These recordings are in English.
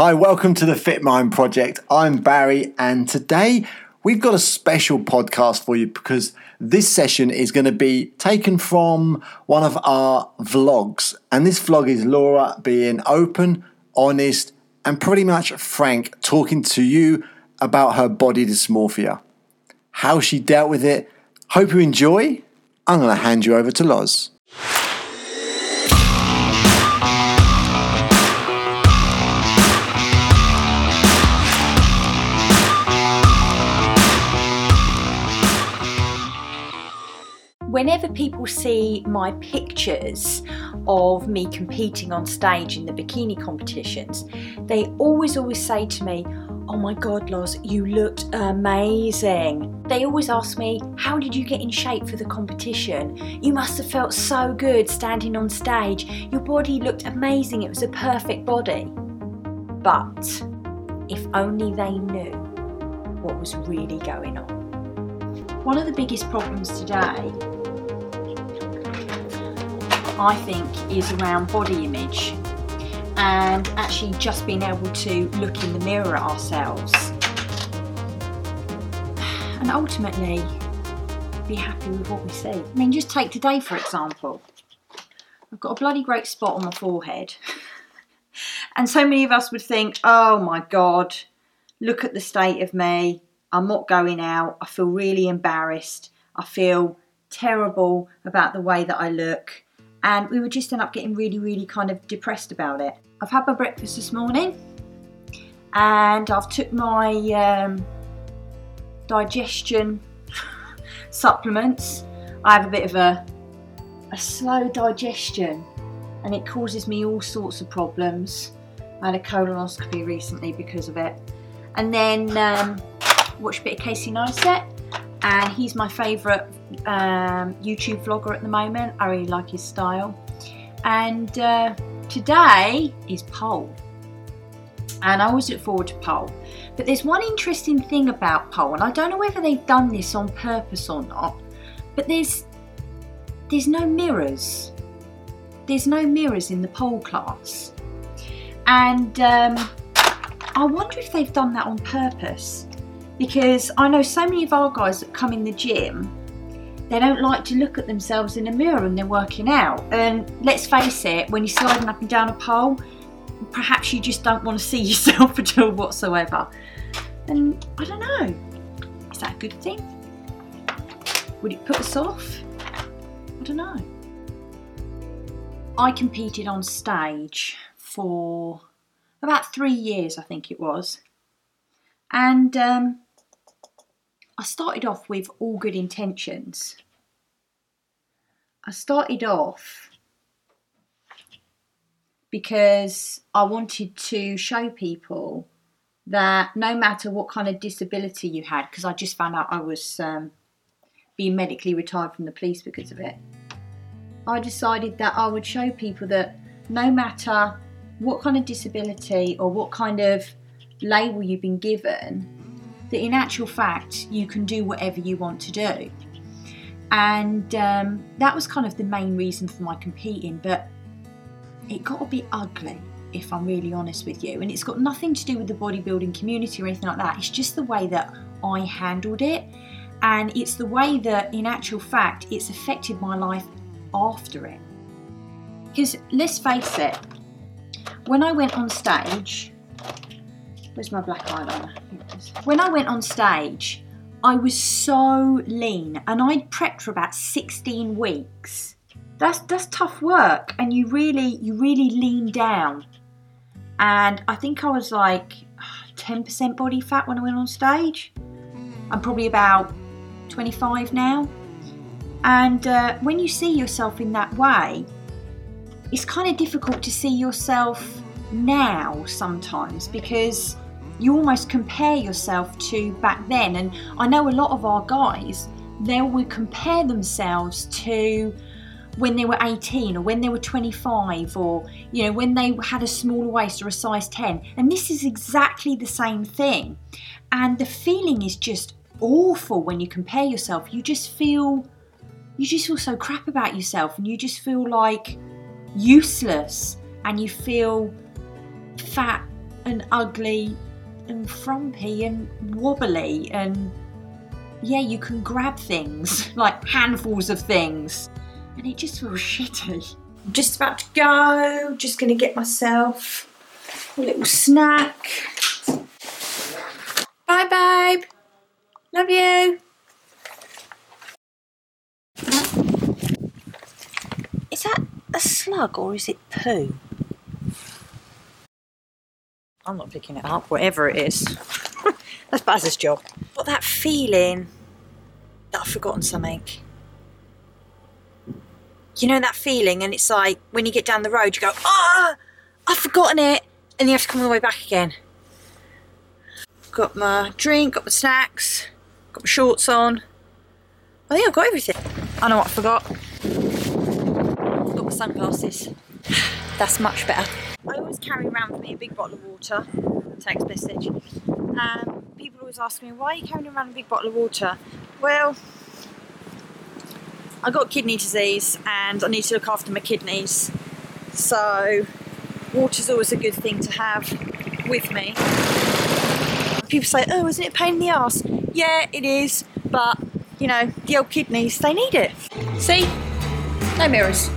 Hi, welcome to the FitMind Project. I'm Barry, and today we've got a special podcast for you because this session is going to be taken from one of our vlogs. And this vlog is Laura being open, honest, and pretty much frank, talking to you about her body dysmorphia, how she dealt with it. Hope you enjoy. I'm going to hand you over to Loz. Whenever people see my pictures of me competing on stage in the bikini competitions, they always say to me, "Oh my God, Loz, you looked amazing." They always ask me, "How did you get in shape for the competition? You must have felt so good standing on stage. Your body looked amazing. It was a perfect body." But if only they knew what was really going on. One of the biggest problems today, I think, is around body image and actually just being able to look in the mirror at ourselves and ultimately be happy with what we see. I mean, just take today for example. I've got a bloody great spot on my forehead and so many of us would think, "Oh my God, look at the state of me. I'm not going out. I feel really embarrassed. I feel terrible about the way that I look." And we would just end up getting really kind of depressed about it. I've had my breakfast this morning and I've took my digestion supplements. I have a bit of a slow digestion and it causes me all sorts of problems. I had a colonoscopy recently because of it. And then watched a bit of Casey Neistat, and he's my favourite YouTube vlogger at the moment. I really like his style. And today is pole, and I always look forward to pole. But there's one interesting thing about pole, and I don't know whether they've done this on purpose or not, but there's no mirrors. There's no mirrors in the pole class. And I wonder if they've done that on purpose. Because I know so many of our guys that come in the gym, they don't like to look at themselves in a mirror when they're working out. And let's face it, when you're sliding up and down a pole, perhaps you just don't want to see yourself at all whatsoever. And I don't know, is that a good thing? Would it put us off? I don't know. I competed on stage for about 3 years, I think it was. And I started off with all good intentions. I started off because I wanted to show people that no matter what kind of disability you had, because I just found out I was being medically retired from the police because of it, I decided that I would show people that no matter what kind of disability or what kind of label you've been given, that in actual fact you can do whatever you want to do. And that was kind of the main reason for my competing, but it got a bit ugly if I'm really honest with you, and it's got nothing to do with the bodybuilding community or anything like that. It's just the way that I handled it, and it's the way that in actual fact it's affected my life after it. Because let's face it, when I went on stage, where's my black eyeliner? Here it is. When I went on stage, I was so lean, and I'd prepped for about 16 weeks. That's tough work, and you really lean down. And I think I was like 10% body fat when I went on stage. I'm probably about 25 now. And when you see yourself in that way, it's kind of difficult to see yourself now sometimes, because you almost compare yourself to back then. And I know a lot of our guys, they would compare themselves to when they were 18 or when they were 25, or you know, when they had a smaller waist or a size 10. And this is exactly the same thing, and the feeling is just awful when you compare yourself. You just feel so crap about yourself, and you just feel like useless, and you feel fat and ugly and frumpy and wobbly, and yeah, you can grab things, like handfuls of things, and it just feels shitty. I'm just about to go, just going to get myself a little snack. Bye, babe. Love you. Is that a slug or is it poo? I'm not picking it up, whatever it is. That's Baz's job. Got that feeling that I've forgotten something. You know that feeling, and it's like when you get down the road, you go, "Ah, oh, I've forgotten it," and you have to come all the way back again. Got my drink, got my snacks, got my shorts on. I think I've got everything. I know what I forgot. Got my sunglasses. That's much better. I always carry around with me a big bottle of water. Text message. People always ask me, why are you carrying around a big bottle of water? Well, I got kidney disease and I need to look after my kidneys. So water's always a good thing to have with me. People say, oh, isn't it a pain in the arse? Yeah, it is, but you know, the old kidneys, they need it. See? No mirrors.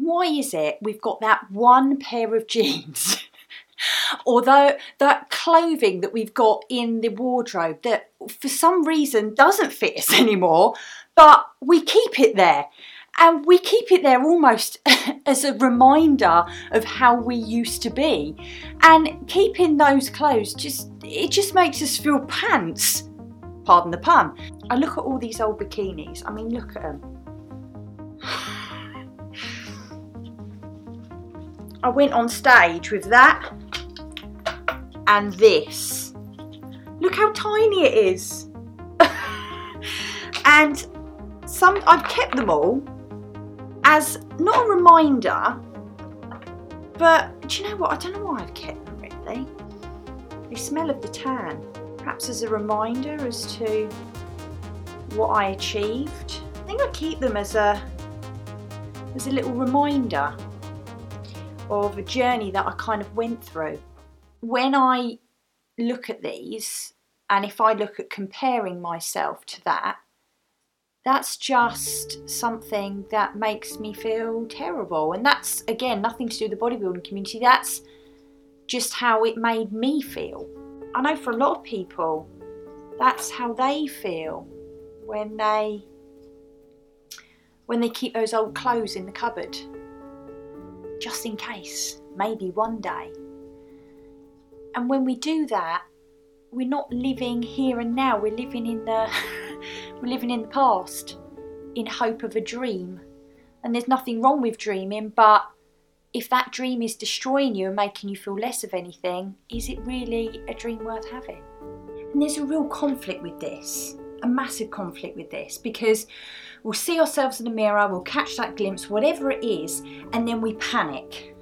Why is it we've got that one pair of jeans or that clothing that we've got in the wardrobe that for some reason doesn't fit us anymore, but we keep it there, and we keep it there almost as a reminder of how we used to be? And keeping those clothes just makes us feel pants, pardon the pun. I look at all these old bikinis, I mean, look at them. I went on stage with that and this. Look how tiny it is. And I've kept them all as not a reminder, but do you know what? I don't know why I've kept them really. They smell of the tan. Perhaps as a reminder as to what I achieved. I think I keep them as a little reminder of a journey that I kind of went through. When I look at these, and if I look at comparing myself to that, that's just something that makes me feel terrible. And that's, again, nothing to do with the bodybuilding community. That's just how it made me feel. I know for a lot of people, that's how they feel when they keep those old clothes in the cupboard. Just in case, maybe one day. And when we do that, we're not living here and now. We're living in the we're living in the past, in hope of a dream. And there's nothing wrong with dreaming, but if that dream is destroying you and making you feel less of anything, is it really a dream worth having? And there's a real conflict with this, a massive conflict with this, because we'll see ourselves in the mirror, we'll catch that glimpse, whatever it is, and then we panic.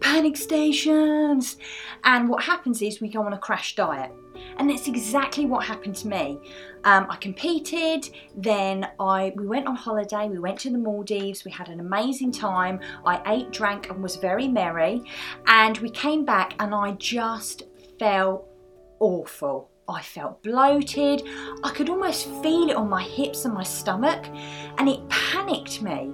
Panic stations! And what happens is we go on a crash diet. And that's exactly what happened to me. I competed, then we went on holiday, we went to the Maldives, we had an amazing time, I ate, drank and was very merry, and we came back and I just felt awful. I felt bloated, I could almost feel it on my hips and my stomach, and it panicked me.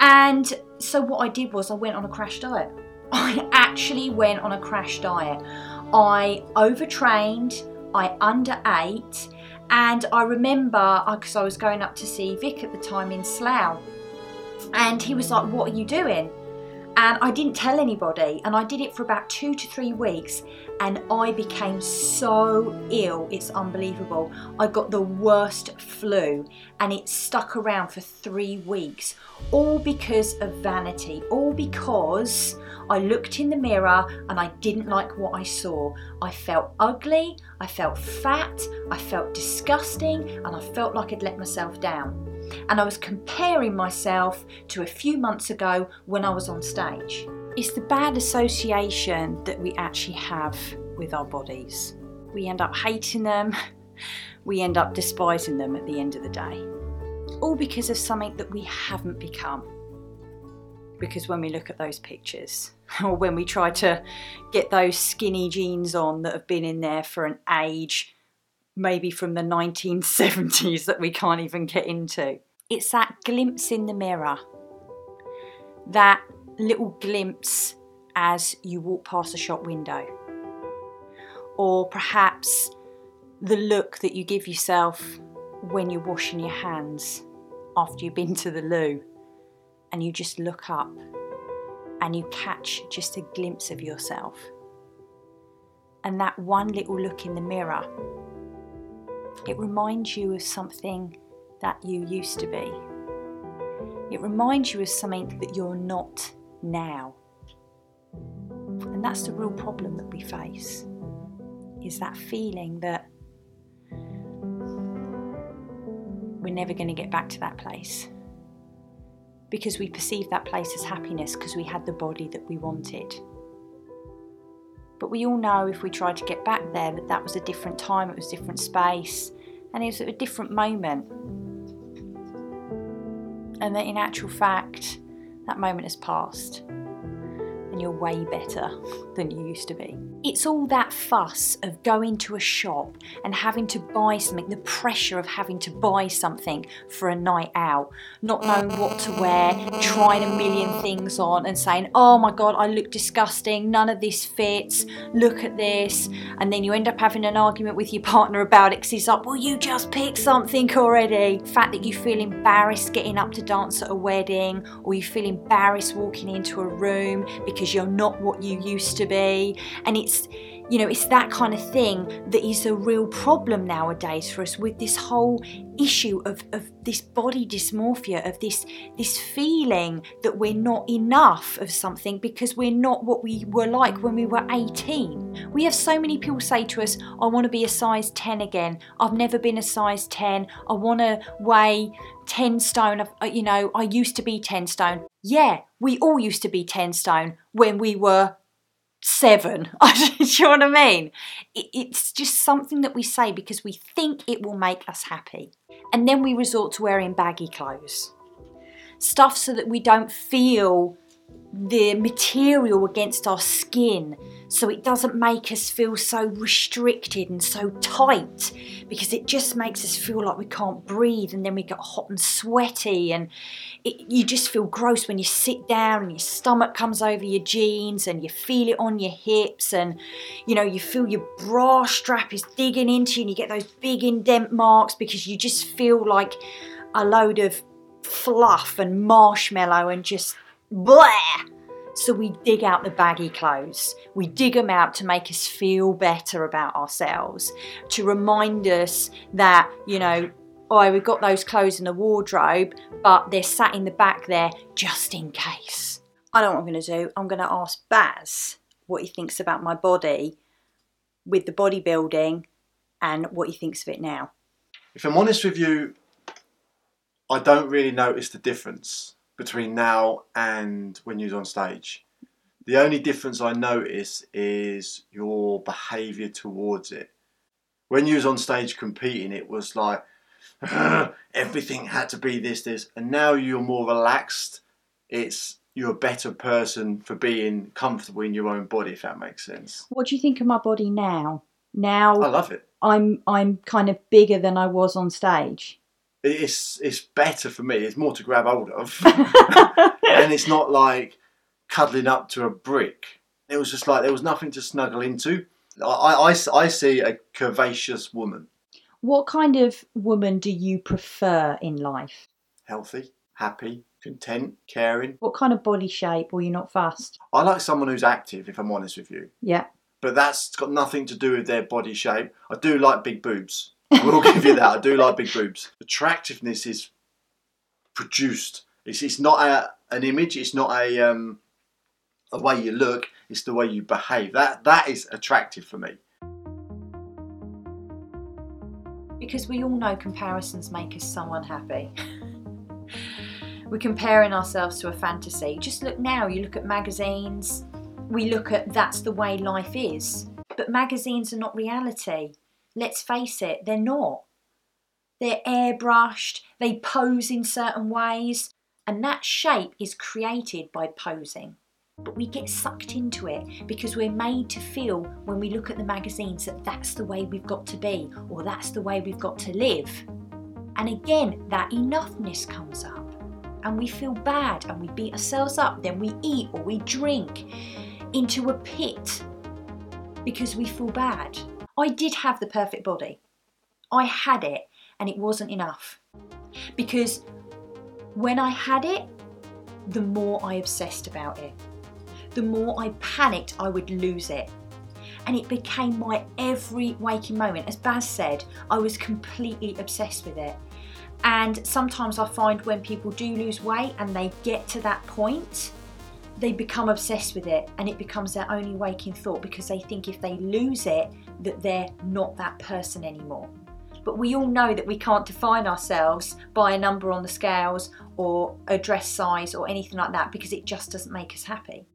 And so what I did was I went on a crash diet. I actually went on a crash diet. I overtrained, I underate, and I remember, because I was going up to see Vic at the time in Slough, and he was like, what are you doing? And I didn't tell anybody, and I did it for about 2 to 3 weeks, and I became so ill, it's unbelievable. I got the worst flu, and it stuck around for 3 weeks, all because of vanity, all because I looked in the mirror and I didn't like what I saw. I felt ugly, I felt fat, I felt disgusting, and I felt like I'd let myself down. And I was comparing myself to a few months ago when I was on stage. It's the bad association that we actually have with our bodies. We end up hating them, we end up despising them at the end of the day. All because of something that we haven't become. Because when we look at those pictures, or when we try to get those skinny jeans on that have been in there for an age, maybe from the 1970s, that we can't even get into. It's that glimpse in the mirror, that little glimpse as you walk past a shop window, or perhaps the look that you give yourself when you're washing your hands after you've been to the loo, and you just look up and you catch just a glimpse of yourself. And that one little look in the mirror, it reminds you of something that you used to be. It reminds you of something that you're not now. And that's the real problem that we face, is that feeling that we're never going to get back to that place. Because we perceive that place as happiness because we had the body that we wanted. But we all know if we tried to get back there that that was a different time, it was a different space, and it was a different moment. And that in actual fact, that moment has passed, and you're way better than you used to be. It's all that fuss of going to a shop and having to buy something, the pressure of having to buy something for a night out, not knowing what to wear, trying a million things on and saying, oh my God, I look disgusting, none of this fits, look at this. And then you end up having an argument with your partner about it because he's like, well, you just picked something already. The fact that you feel embarrassed getting up to dance at a wedding, or you feel embarrassed walking into a room because you're not what you used to be. And it's that kind of thing that is a real problem nowadays for us, with this whole issue of this body dysmorphia, of this feeling that we're not enough of something because we're not what we were like when we were 18. We have so many people say to us, I want to be a size 10 again. I've never been a size 10. I want to weigh 10 stone. I used to be 10 stone. Yeah, we all used to be 10 stone when we were 7. Do you know what I mean? It's just something that we say because we think it will make us happy. And then we resort to wearing baggy clothes. Stuff so that we don't feel the material against our skin, so it doesn't make us feel so restricted and so tight, because it just makes us feel like we can't breathe, and then we get hot and sweaty, and you just feel gross when you sit down and your stomach comes over your jeans and you feel it on your hips, and you feel your bra strap is digging into you and you get those big indent marks because you just feel like a load of fluff and marshmallow and just bleh. So we dig out the baggy clothes. We dig them out to make us feel better about ourselves, to remind us that, we've got those clothes in the wardrobe, but they're sat in the back there just in case. I know what I'm going to do. I'm going to ask Baz what he thinks about my body with the bodybuilding and what he thinks of it now. If I'm honest with you, I don't really notice the difference between now and when you was on stage. The only difference I notice is your behaviour towards it. When you was on stage competing, it was like, everything had to be this. And now you're more relaxed. You're a better person for being comfortable in your own body, if that makes sense. What do you think of my body now? Now I love it. I'm kind of bigger than I was on stage. It's better for me. It's more to grab hold of. And it's not like cuddling up to a brick. It was just like there was nothing to snuggle into. I see a curvaceous woman. What kind of woman do you prefer in life? Healthy. happy, content, caring. What kind of body shape? Or you're not fast? I like someone who's active, if I'm honest with you. Yeah. But that's got nothing to do with their body shape. I do like big boobs. I will give you that. I do like big boobs. Attractiveness is produced. It's not an image. It's not a way you look. It's the way you behave. That is attractive for me. Because we all know comparisons make us so unhappy. We're comparing ourselves to a fantasy. Just look now. You look at magazines. We look at that's the way life is. But magazines are not reality. Let's face it, they're not. They're airbrushed, they pose in certain ways, and that shape is created by posing. But we get sucked into it because we're made to feel when we look at the magazines that that's the way we've got to be, or that's the way we've got to live. And again, that enoughness comes up and we feel bad and we beat ourselves up, then we eat or we drink into a pit because we feel bad. I did have the perfect body. I had it, and it wasn't enough. Because when I had it, the more I obsessed about it, the more I panicked I would lose it. And it became my every waking moment. As Baz said, I was completely obsessed with it. And sometimes I find when people do lose weight and they get to that point, they become obsessed with it and it becomes their only waking thought because they think if they lose it that they're not that person anymore. But we all know that we can't define ourselves by a number on the scales or a dress size or anything like that because it just doesn't make us happy.